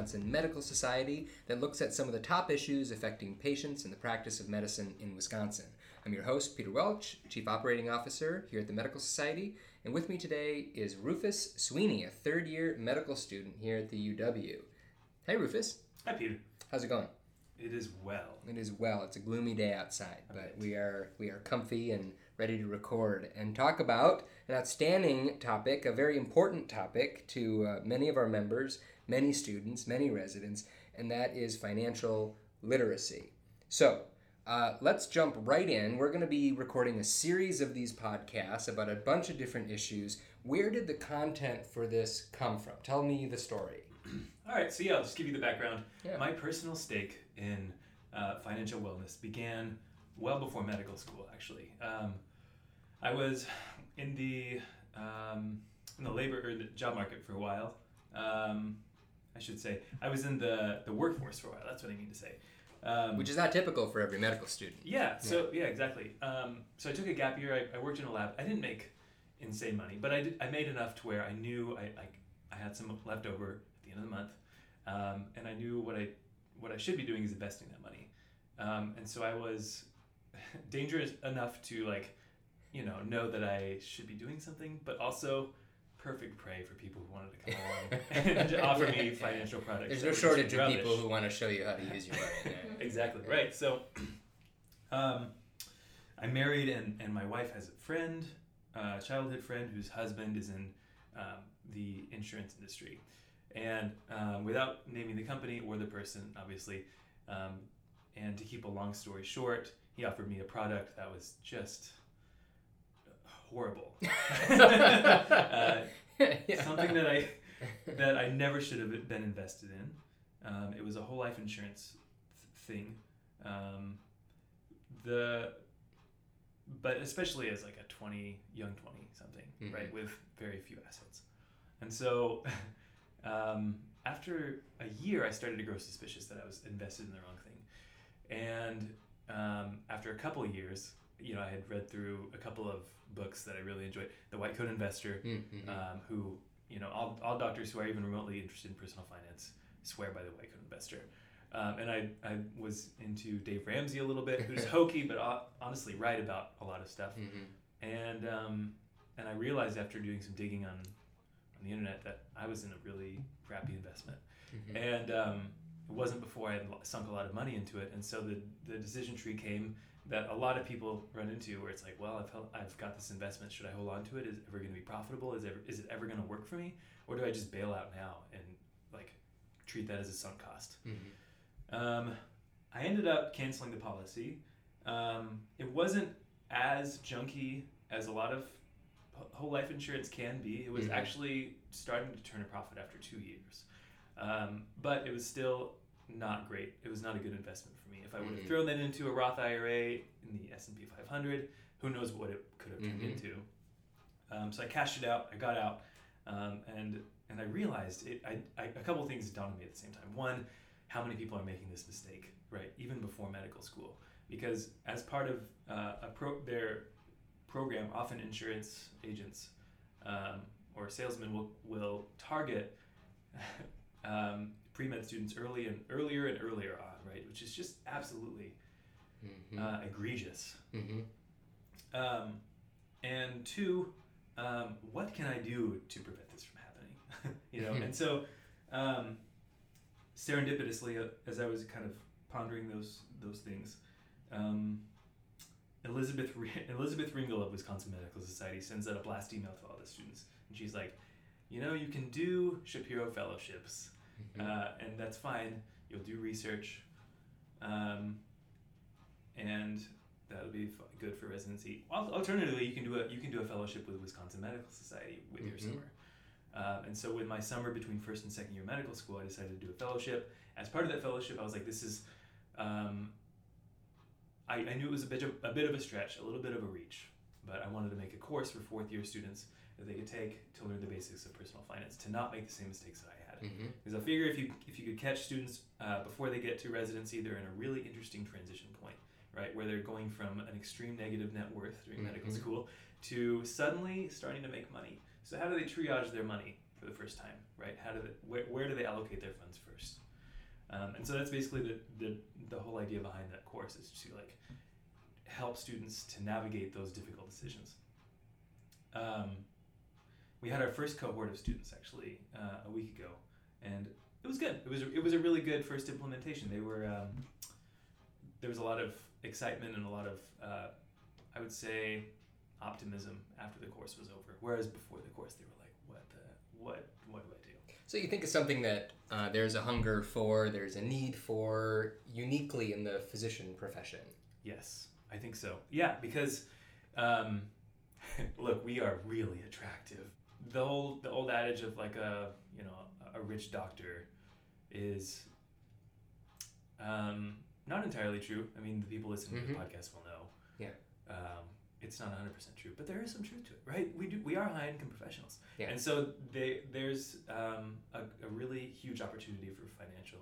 Wisconsin Medical Society that looks at some of the top issues affecting patients in the practice of medicine in Wisconsin. I'm your host, Peter Welch, Chief Operating Officer here at the Medical Society, and with me today is Rufus Sweeney, a third-year medical student here at the UW. Hey, Rufus. Hi, Peter. How's it going? It is well. It is well. It's a gloomy day outside, but we are comfy and ready to record and talk about an outstanding topic, a very important topic to many of our members, many students, many residents, and that is financial literacy. So let's jump right in. We're going to be recording a series of these podcasts about a bunch of different issues. Where did the content for this come from? Tell me the story. All right, so I'll just give you the background. Yeah. My personal stake in financial wellness began well before medical school, actually. I was in the labor or the job market for a while. I should say I was in the workforce for a while. That's what I mean to say. Which is not typical for every medical student. Yeah. So yeah, exactly. So I took a gap year. I worked in a lab. I didn't make insane money, but I made enough to where I knew I had some left over at the end of the month, and I knew what I should be doing is investing that money, and so I was dangerous enough to know that I should be doing something, but also perfect prey for people who wanted to come along and offer me financial products. There's no shortage of people who want to show you how to use your money. Exactly right. So, I'm married, and my wife has a friend, a childhood friend whose husband is in the insurance industry, and without naming the company or the person, obviously, and to keep a long story short, he offered me a product that was just horrible. Something that I never should have been invested in. It was a whole life insurance thing. But especially as a 20 something, mm-hmm. right, with very few assets. And so after a year, I started to grow suspicious that I was invested in the wrong thing. And after a couple of years, I had read through a couple of books that I really enjoyed. The White Coat Investor, mm-hmm. Who, all doctors who are even remotely interested in personal finance swear by The White Coat Investor. And I was into Dave Ramsey a little bit, who's hokey, but honestly right about a lot of stuff. Mm-hmm. And I realized after doing some digging on the internet that I was in a really crappy investment. Mm-hmm. And it wasn't before I had sunk a lot of money into it. And so the decision tree came that a lot of people run into, where it's like, well, I've got this investment. Should I hold on to it? Is it ever going to be profitable? Is it ever going to work for me? Or do I just bail out now and treat that as a sunk cost? Mm-hmm. I ended up canceling the policy. It wasn't as junky as a lot of whole life insurance can be. It was mm-hmm. actually starting to turn a profit after 2 years. But it was still not great. It was not a good investment for me. If I would have mm-hmm. thrown that into a Roth IRA in the S&P 500, who knows what it could have turned mm-hmm. into. So I cashed it out. I got out. And I realized a couple things dawned on me at the same time. One, how many people are making this mistake, right? Even before medical school, because as part of their program, often insurance agents or salesmen will target pre-med students earlier on, right? Which is just absolutely mm-hmm. Egregious. Mm-hmm. And two, what can I do to prevent this from happening? And so. Serendipitously, as I was kind of pondering those things, Elizabeth Ringel of Wisconsin Medical Society sends out a blast email to all the students, and she's like, you can do Shapiro fellowships, mm-hmm. And that's fine. You'll do research, and that'll be good for residency. Alternatively, you can do a fellowship with Wisconsin Medical Society with mm-hmm. your summer. And so with my summer between first and second year medical school, I decided to do a fellowship. As part of that fellowship, I was like, this is, I knew it was a bit of a stretch, a little bit of a reach, but I wanted to make a course for fourth year students that they could take to learn the basics of personal finance, to not make the same mistakes that I had. Mm-hmm. Because I figure if you could catch students before they get to residency, they're in a really interesting transition point, right? Where they're going from an extreme negative net worth during mm-hmm. medical school to suddenly starting to make money. So how do they triage their money? for the first time, right? How do they, where do they allocate their funds first? And so that's basically the whole idea behind that course, is to like help students to navigate those difficult decisions. We had our first cohort of students actually a week ago, and it was good. It was a really good first implementation. They were there was a lot of excitement and a lot of I would say optimism after the course was over, whereas before the course they were like, what do I do? So you think of something that there's a hunger for, there's a need for, uniquely in the physician profession. Yes, I think so. Yeah, because look, we are really attractive. The old adage of like a rich doctor is not entirely true. I mean, the people listening to the podcast will know. Yeah. It's not 100% true, but there is some truth to it, right? We are high-income professionals. Yeah. And so there's a really huge opportunity for financial,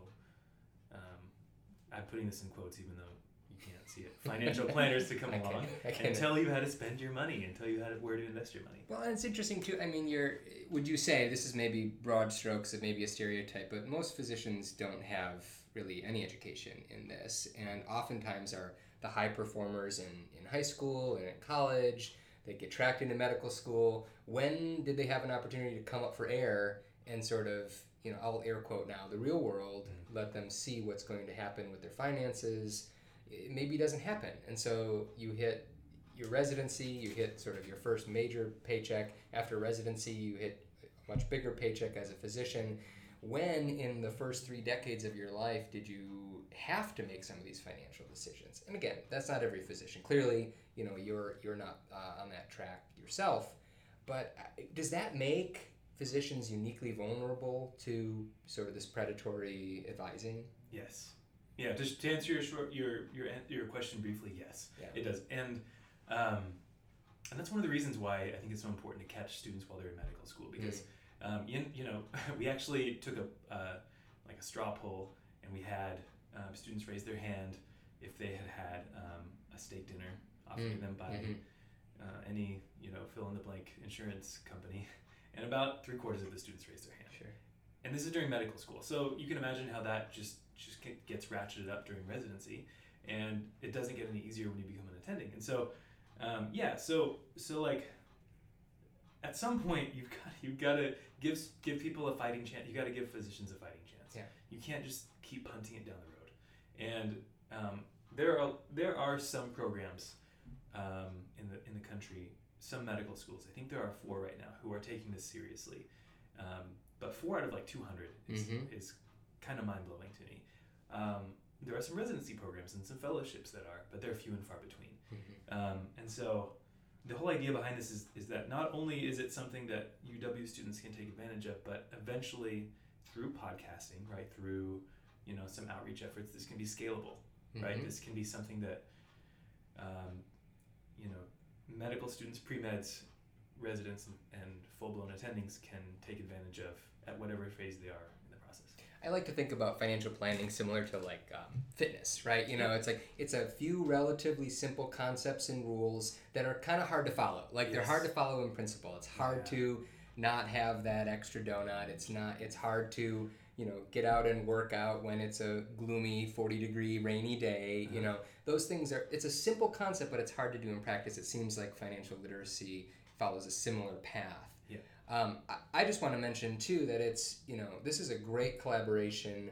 I'm putting this in quotes even though you can't see it, financial planners to come along and tell you how to spend your money and tell you where to invest your money. Well, and it's interesting too, I mean, would you say, this is maybe broad strokes, it may be a stereotype, but most physicians don't have really any education in this, and oftentimes are the high performers in high school and in college that get tracked into medical school. When did they have an opportunity to come up for air and sort of, you know, I'll air quote now, the real world, let them see what's going to happen with their finances? It maybe doesn't happen. And so you hit your residency, you hit sort of your first major paycheck. After residency, you hit a much bigger paycheck as a physician. When in the first 3 decades of your life did you have to make some of these financial decisions? And again, that's not every physician. Clearly, you know, you're not on that track yourself. But does that make physicians uniquely vulnerable to sort of this predatory advising? Yes. Yeah. Just to answer your question briefly, yes, yeah. It does. And that's one of the reasons why I think it's so important to catch students while they're in medical school, because. You know, we actually took a straw poll, and we had students raise their hand if they had a steak dinner offered to them by any, you know, fill in the blank insurance company, and about 3/4 of the students raised their hand. Sure. And this is during medical school, so you can imagine how that just gets ratcheted up during residency, and it doesn't get any easier when you become an attending. And so, so at some point, you've got to give people a fighting chance. You got to give physicians a fighting chance. Yeah. You can't just keep punting it down the road. And there are some programs in the country, some medical schools. I think there are 4 right now who are taking this seriously. But 4 out of like 200 is kind of mind blowing to me. There are some residency programs and some fellowships that are, but they're few and far between. And so. The whole idea behind this is that not only is it something that UW students can take advantage of, but eventually through podcasting, right, through, you know, some outreach efforts, this can be scalable, right? This can be something that, you know, medical students, pre-meds, residents, and full-blown attendings can take advantage of at whatever phase they are in the process. I like to think about financial planning similar to like fitness, right? You know, it's like it's a few relatively simple concepts and rules that are kind of hard to follow. Like they're hard to follow in principle. It's hard to not have that extra donut. It's hard to, you know, get out and work out when it's a gloomy 40-degree rainy day. You know, those things are, it's a simple concept, but it's hard to do in practice. It seems like financial literacy follows a similar path. Yeah. I just want to mention too that it's, you know, this is a great collaboration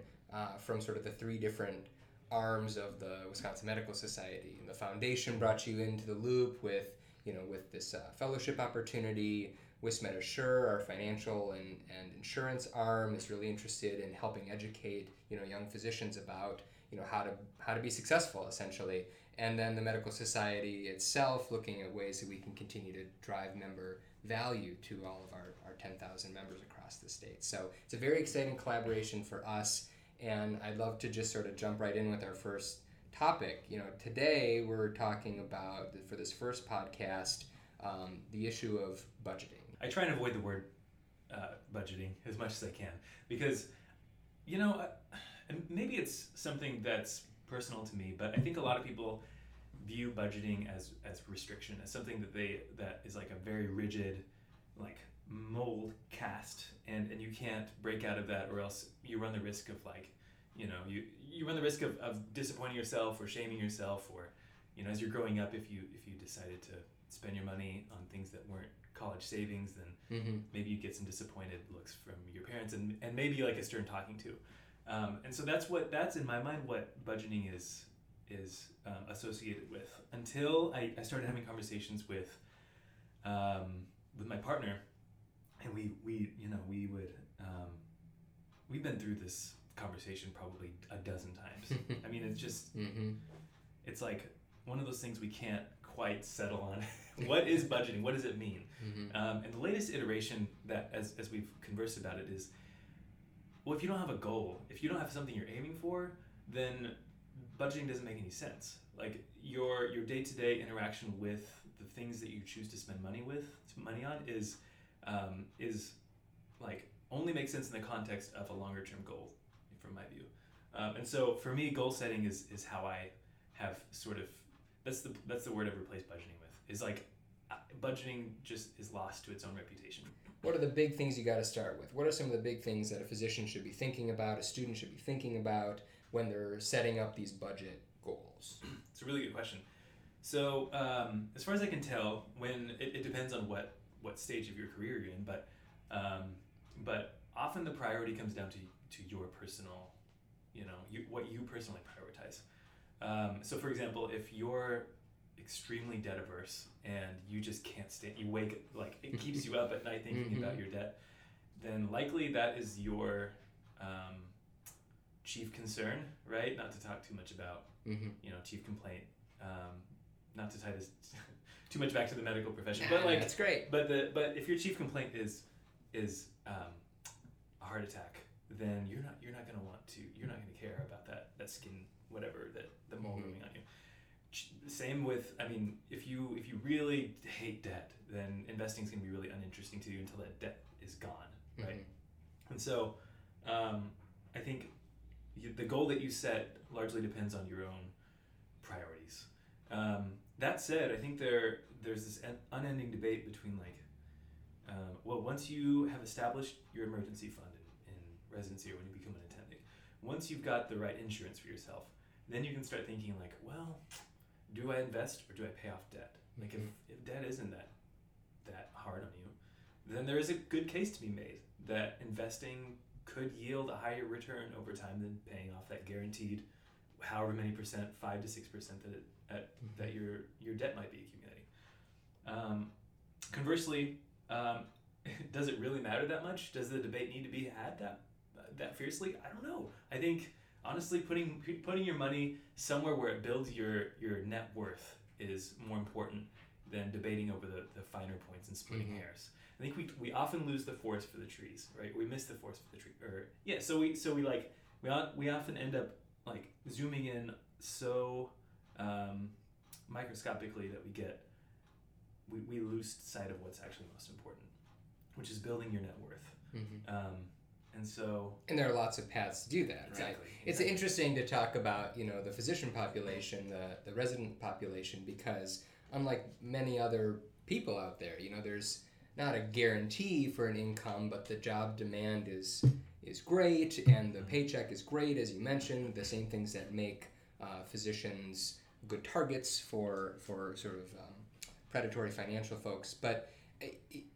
from sort of the 3 different arms of the Wisconsin Medical Society. And the foundation brought you into the loop with, you know, with this fellowship opportunity. WisMed Assure, our financial and insurance arm, is really interested in helping educate, you know, young physicians about, you know, how to be successful essentially. And then the Medical Society itself looking at ways that we can continue to drive member value to all of our 10,000 members across the state. So it's a very exciting collaboration for us, and I'd love to just sort of jump right in with our first topic. You know, today we're talking about, for this first podcast, the issue of budgeting. I try and avoid the word budgeting as much as I can because, you know, maybe it's something that's personal to me, but I think a lot of people view budgeting as restriction, as something that is like a very rigid, like mold cast, and you can't break out of that, or else you run the risk of you run the risk of disappointing yourself or shaming yourself, or as you're growing up, if you decided to spend your money on things that weren't college savings, then mm-hmm. maybe you get some disappointed looks from your parents and maybe like a stern talking to. And so that's in my mind what budgeting is associated with, until I started having conversations with my partner, and we've been through this conversation probably a dozen times. I mean, it's just, mm-hmm. it's like one of those things we can't quite settle on. What is budgeting? What does it mean? Mm-hmm. And the latest iteration that, as we've conversed about it, is, well, if you don't have a goal, if you don't have something you're aiming for, then budgeting doesn't make any sense. Like your day-to-day interaction with the things that you choose to spend money on is like only makes sense in the context of a longer-term goal, from my view. And so for me, goal setting is how I have sort of, that's the word I've replaced budgeting with. Is like budgeting just is lost to its own reputation. What are the big things you got to start with? What are some of the big things that a physician should be thinking about, a student should be thinking about when they're setting up these budget goals? It's a really good question. So as far as I can tell, when it depends on what stage of your career you're in, but often the priority comes down to your personal, what you personally prioritize. So for example, if you're extremely debt averse and you just can't stand, you wake like it keeps you up at night thinking mm-hmm. about your debt, then likely that is your chief concern, right? Not to talk too much about, mm-hmm. Chief complaint. Not to tie this too much back to the medical profession, but like that's great. But if your chief complaint is a heart attack, then you're not going to want to, you're not going to care about that skin, whatever, that the mold mm-hmm. growing on you. Same with, if you really hate debt, then investing is going to be really uninteresting to you until that debt is gone, right? Mm-hmm. And so I think the goal that you set largely depends on your own priorities. That said, I think there's this unending debate between once you have established your emergency fund in residency or when you become an attending, once you've got the right insurance for yourself, then you can start thinking do I invest or do I pay off debt? Like mm-hmm. if debt isn't that hard on you, then there is a good case to be made that investing could yield a higher return over time than paying off that guaranteed however many percent, 5 to 6% mm-hmm. that your debt might be accumulating. Conversely, does it really matter that much? Does the debate need to be had that fiercely? I don't know. I think honestly, putting your money somewhere where it builds your net worth is more important than debating over the finer points and splitting mm-hmm. hairs. I think we often lose the forest for the trees, right? We miss the forest for the tree, so we often end up like zooming in so microscopically that we lose sight of what's actually most important, which is building your net worth. Mm-hmm. And there are lots of paths to do that, exactly, right? It's interesting to talk about, the physician population, the resident population, because unlike many other people out there, there's not a guarantee for an income, but the job demand is great, and the paycheck is great, as you mentioned, the same things that make physicians good targets for sort of predatory financial folks. But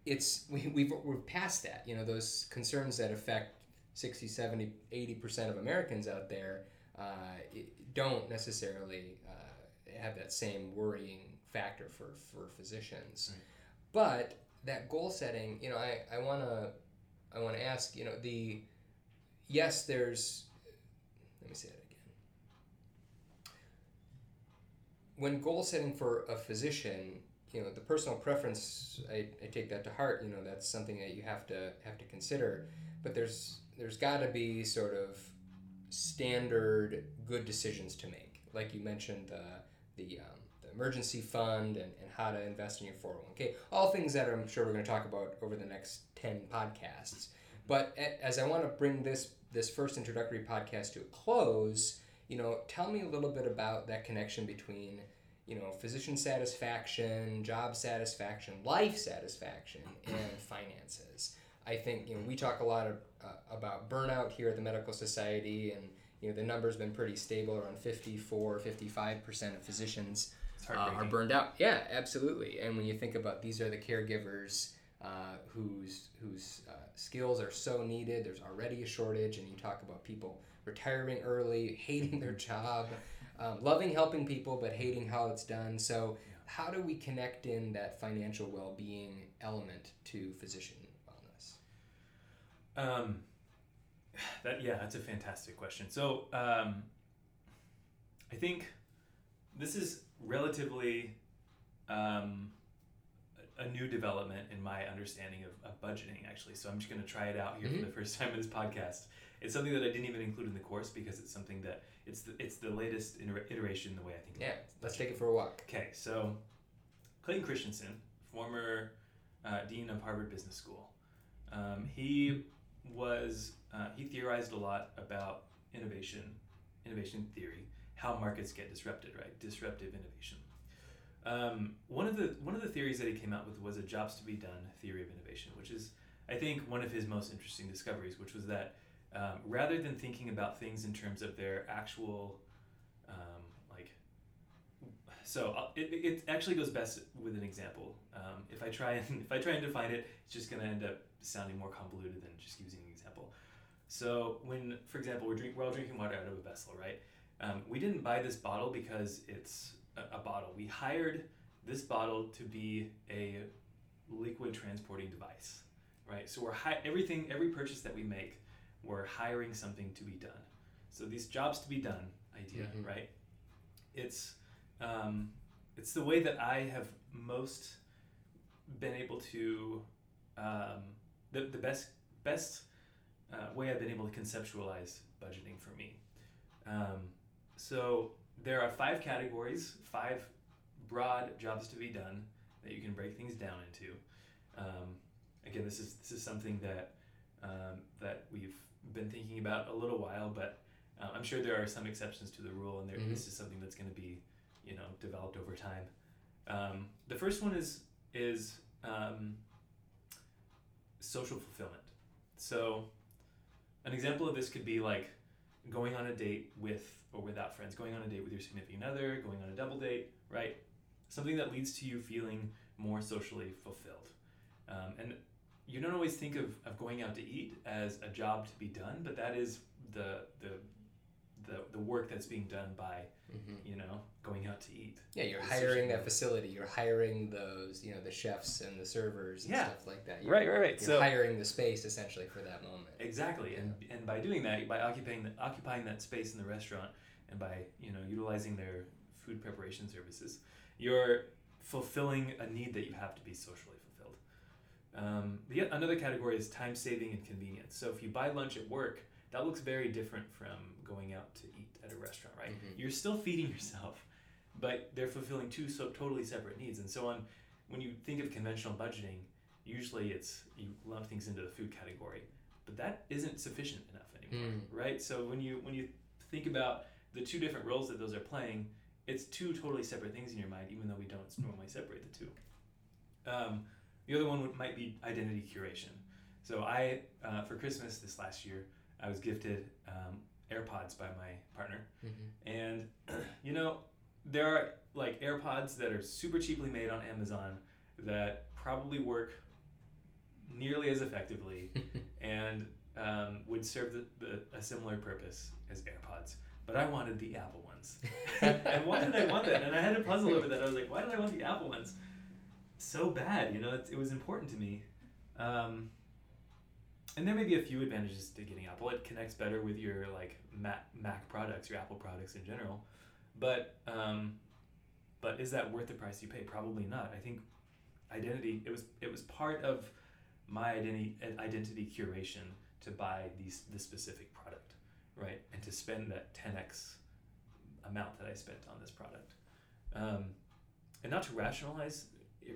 it's we're past that, those concerns that affect 60, 70, 80% of Americans out there don't necessarily have that same worrying factor for physicians. Right. But that goal setting, I want to ask, let me say it again. When goal setting for a physician, the personal preference, I take that to heart. That's something that you have to consider. But there's got to be sort of standard good decisions to make. Like you mentioned, the emergency fund and how to invest in your 401k. All things that I'm sure we're going to talk about over the next 10 podcasts. But as I want to bring this first introductory podcast to a close, tell me a little bit about that connection between you know, physician satisfaction, job satisfaction, life satisfaction, and finances. I think, you know, we talk a lot of, about burnout here at the Medical Society, and, you know, the number's been pretty stable, around 54, 55% of physicians are burned out. Yeah, absolutely. And when you think about, these are the caregivers whose skills are so needed, there's already a shortage, and you talk about people retiring early, hating their job, loving helping people, but hating how it's done. So how do we connect in that financial well-being element to physician wellness? That's a fantastic question. So I think this is relatively a new development in my understanding of budgeting, actually. So I'm just going to try it out here for the first time in this podcast. It's something that I didn't even include in the course because it's something that it's the latest iteration, the way I think. Yeah, let's take it for a walk. Okay, so Clayton Christensen, former dean of Harvard Business School, he theorized a lot about innovation theory, how markets get disrupted, right? Disruptive innovation. One of the theories that he came out with was a jobs to be done theory of innovation, which is, I think, one of his most interesting discoveries, which was that rather than thinking about things in terms of their actual, it actually goes best with an example. If I try and define it, it's just going to end up sounding more convoluted than just using an example. So when, for example, we're all drinking water out of a vessel, right? We didn't buy this bottle because it's a bottle. We hired this bottle to be a liquid transporting device, right? So every purchase that we make, we're hiring something to be done. So these jobs to be done idea, right? It's the way that I have most been able to, the best way I've been able to conceptualize budgeting for me. So there are five categories, five broad jobs to be done that you can break things down into. Again, this is something that that we've been thinking about a little while, but I'm sure there are some exceptions to the rule, and this is something that's going to be, you know, developed over time. The first one is social fulfillment. So an example of this could be like going on a date with or without friends, going on a date with your significant other, going on a double date, right? Something that leads to you feeling more socially fulfilled. And you don't always think of going out to eat as a job to be done, but that is the work that's being done by, you know, going out to eat. Yeah, you're hiring that facility. You're hiring those, you know, the chefs and the servers and stuff like that. Right. You're hiring the space essentially for that moment. Exactly, yeah. And by doing that, by occupying that space in the restaurant, and by, you know, utilizing their food preparation services, you're fulfilling a need that you have to be socially fulfilled. Another category is time saving and convenience. So if you buy lunch at work, that looks very different from going out to eat at a restaurant, right? You're still feeding yourself, but they're fulfilling two totally separate needs. And so on, when you think of conventional budgeting, usually it's you lump things into the food category, but that isn't sufficient enough anymore, right? So when you think about the two different roles that those are playing, it's two totally separate things in your mind, even though we don't normally separate the two. The other one might be identity curation. So I, for Christmas this last year, I was gifted AirPods by my partner. And, you know, there are like AirPods that are super cheaply made on Amazon that probably work nearly as effectively and would serve a similar purpose as AirPods. But I wanted the Apple ones. And why did I want that? And I had to puzzle over that. I was like, why did I want the Apple ones so bad? You know, it was important to me. And there may be a few advantages to getting Apple. It connects better with your like Mac products, your Apple products in general. But is that worth the price you pay? Probably not. I think identity. It was part of my identity curation to buy this specific product, right? And to spend that 10x amount that I spent on this product, and not to rationalize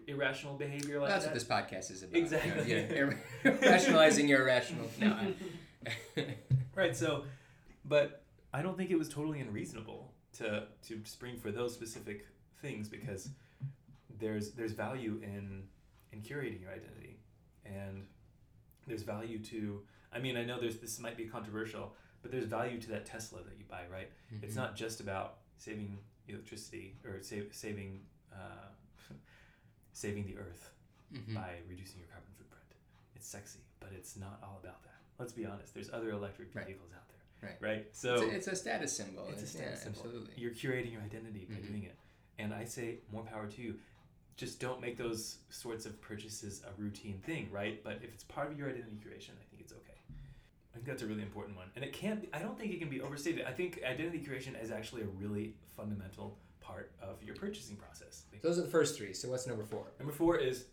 irrational behavior like that. That's what this podcast is about. Exactly. Rationalizing your irrational. No. Right. So, but I don't think it was totally unreasonable to spring for those specific things because there's value in curating your identity, and there's value to, I mean, I know this might be controversial, but there's value to that Tesla that you buy, right? Mm-hmm. It's not just about saving electricity or saving the earth mm-hmm. by reducing your carbon footprint. It's sexy, but it's not all about that. Let's be honest. There's other electric vehicles out there, right? So it's a status symbol. It's a status symbol. Absolutely. You're curating your identity by mm-hmm. doing it, and I say more power to you. Just don't make those sorts of purchases a routine thing, right? But if it's part of your identity curation, I think it's okay. I think that's a really important one, and it can't be, I don't think it can be overstated. I think identity curation is actually a really fundamental part of your purchasing process. So those are the first three. So what's number four? Number four is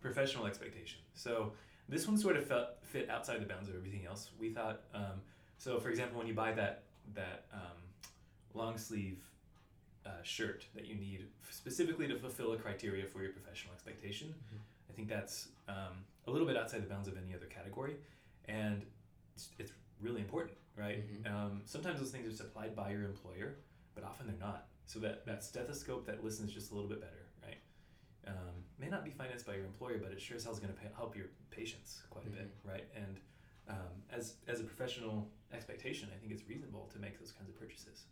professional expectation. So this one sort of fit outside the bounds of everything else. We thought, so for example, when you buy that long sleeve shirt that you need specifically to fulfill a criteria for your professional expectation, mm-hmm. I think that's a little bit outside the bounds of any other category, and it's really important, right? Mm-hmm. Sometimes those things are supplied by your employer, but often they're not. So that stethoscope that listens just a little bit better, right? May not be financed by your employer, but it sure as hell is going to help your patients quite a mm-hmm. bit, right? And as a professional expectation, I think it's reasonable to make those kinds of purchases.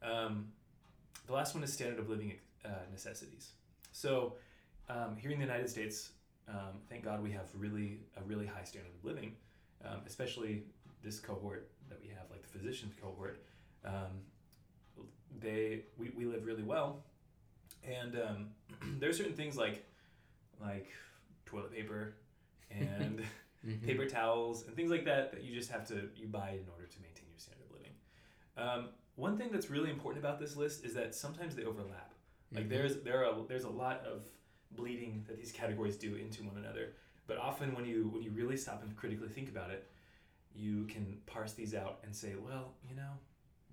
The last one is standard of living necessities. So here in the United States, thank God we have a really high standard of living, especially this cohort that we have, like the physician cohort. We live really well. And there are certain things like toilet paper and mm-hmm. paper towels and things like that you just have to buy in order to maintain your standard of living. One thing that's really important about this list is that sometimes they overlap. Like mm-hmm. there's a lot of bleeding that these categories do into one another. But often when you really stop and critically think about it, you can parse these out and say, well,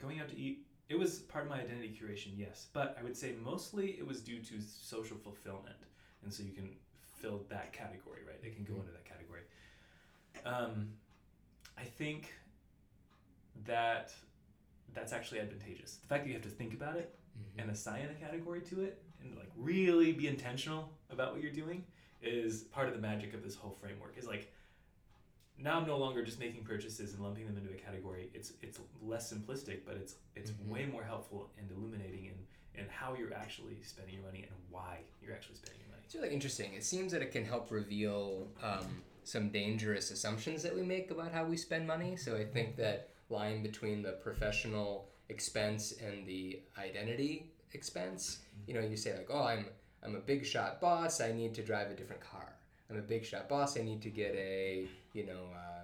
going out to eat, it was part of my identity curation, yes, but I would say mostly it was due to social fulfillment, and so you can fill that category, right? It can go into that category. I think that that's actually advantageous. The fact that you have to think about it mm-hmm. and assign a category to it and like really be intentional about what you're doing is part of the magic of this whole framework. Is like, now I'm no longer just making purchases and lumping them into a category. It's less simplistic, but it's mm-hmm. way more helpful and illuminating in how you're actually spending your money and why you're actually spending your money. It's really interesting. It seems that it can help reveal some dangerous assumptions that we make about how we spend money. So I think that line between the professional expense and the identity expense, you say like, oh, I'm a big shot boss. I need to drive a different car. I'm a big shot boss. I need to get a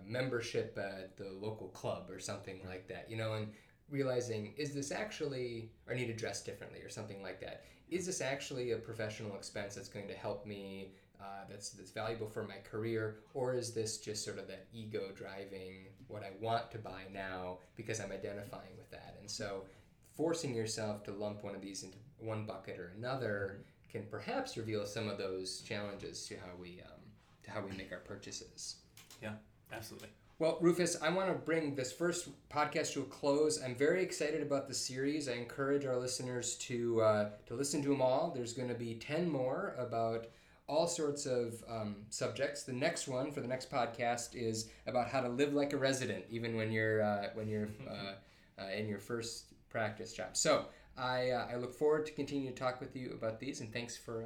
membership at the local club or something like that, and realizing, is this actually, or I need to dress differently or something like that. Is this actually a professional expense that's going to help me, that's valuable for my career? Or is this just sort of that ego driving what I want to buy now because I'm identifying with that? And so forcing yourself to lump one of these into one bucket or another can perhaps reveal some of those challenges to how we make our purchases. Yeah, absolutely. Well, Rufus, I want to bring this first podcast to a close. I'm very excited about the series. I encourage our listeners to listen to them all. There's going to be 10 more about all sorts of subjects. The next one for the next podcast is about how to live like a resident, even when you're in your first practice job. So I look forward to continuing to talk with you about these, and thanks for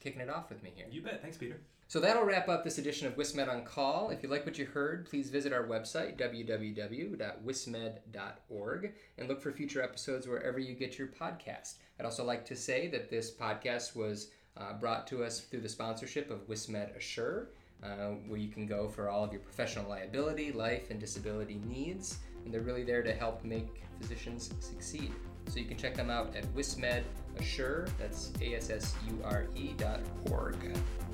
kicking it off with me here. You bet. Thanks, Peter. So that'll wrap up this edition of WisMed on Call. If you like what you heard, please visit our website, www.wismed.org, and look for future episodes wherever you get your podcast. I'd also like to say that this podcast was brought to us through the sponsorship of WisMed Assure, where you can go for all of your professional liability, life, and disability needs, and they're really there to help make physicians succeed. So you can check them out at WisMed Assure, that's ASSURE.org.